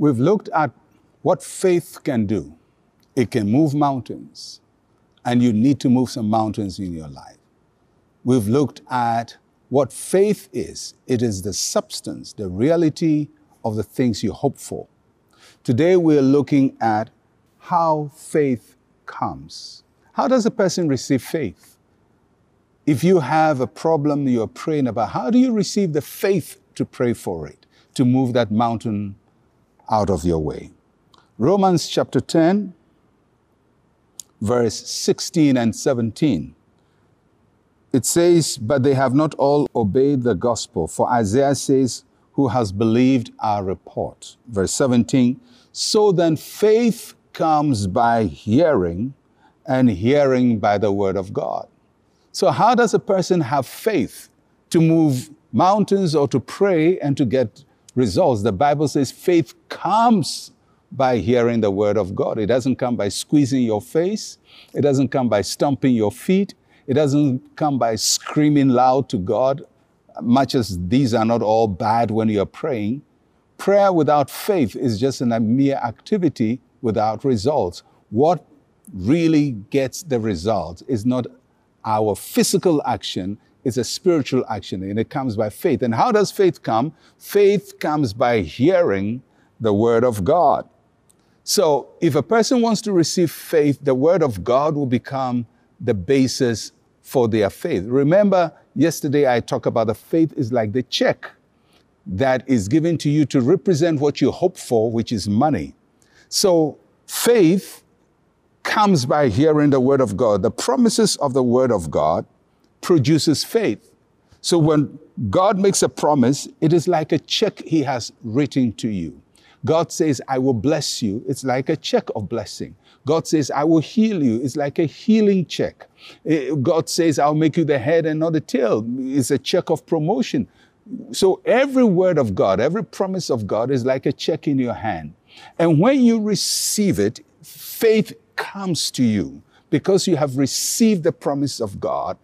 We've looked at what faith can do. It can move mountains, and you need to move some mountains in your life. We've looked at what faith is. It is the substance, the reality of the things you hope for. Today we're looking at how faith comes. How does a person receive faith? If you have a problem you're praying about, how do you receive the faith to pray for it, to move that mountain out of your way? Romans chapter 10, verse 16 and 17. It says, "But they have not all obeyed the gospel, for Isaiah says, who has believed our report?" Verse 17, "So then faith comes by hearing, and hearing by the word of God." So how does a person have faith to move mountains or to pray and to get results? The Bible says faith comes by hearing the word of God. It doesn't come by squeezing your face. It doesn't come by stomping your feet. It doesn't come by screaming loud to God, much as these are not all bad when you're praying. Prayer without faith is just a mere activity without results. What really gets the results is not our physical action, it's a spiritual action, and it comes by faith. And how does faith come? Faith comes by hearing the word of God. So if a person wants to receive faith, the word of God will become the basis for their faith. Remember, yesterday I talked about the faith is like the check that is given to you to represent what you hope for, which is money. So faith comes by hearing the word of God. The promises of the word of God produces faith. So when God makes a promise, it is like a check he has written to you. God says, "I will bless you." It's like a check of blessing. God says, "I will heal you." It's like a healing check. God says, "I'll make you the head and not the tail." It's a check of promotion. So every word of God, every promise of God is like a check in your hand. And when you receive it, faith comes to you because you have received the promise of God.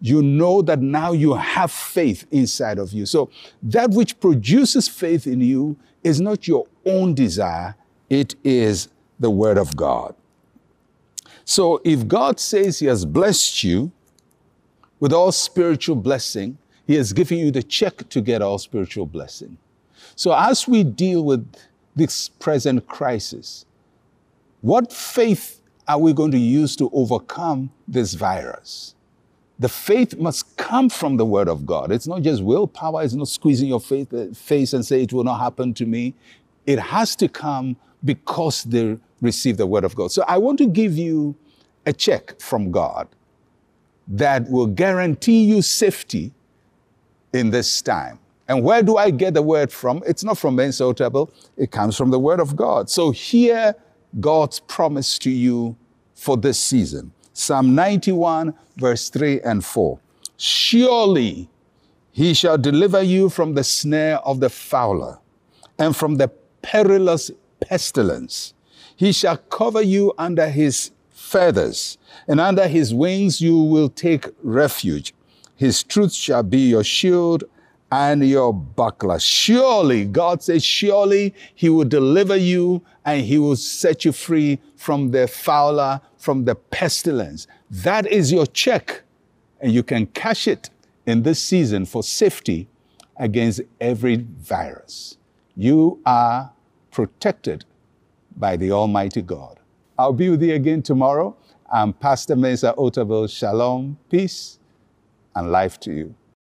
You know that now you have faith inside of you. So that which produces faith in you is not your own desire. It is the word of God. So if God says he has blessed you with all spiritual blessing, he has given you the check to get all spiritual blessing. So as we deal with this present crisis, what faith are we going to use to overcome this virus? The faith must come from the word of God. It's not just willpower. It's not squeezing your face and say, "It will not happen to me." It has to come because they receive the word of God. So I want to give you a check from God that will guarantee you safety in this time. And where do I get the word from? It's not from Mensah Otabor. It comes from the word of God. So hear God's promise to you for this season. Psalm 91, verse 3 and 4. "Surely he shall deliver you from the snare of the fowler and from the perilous pestilence. He shall cover you under his feathers, and under his wings you will take refuge. His truth shall be your shield and your buckler." Surely, God says, surely he will deliver you and he will set you free from the fowler, from the pestilence. That is your check, and you can cash it in this season for safety against every virus. You are protected by the Almighty God. I'll be with you again tomorrow. I'm Pastor Mensah Otabor. Shalom, peace, and life to you.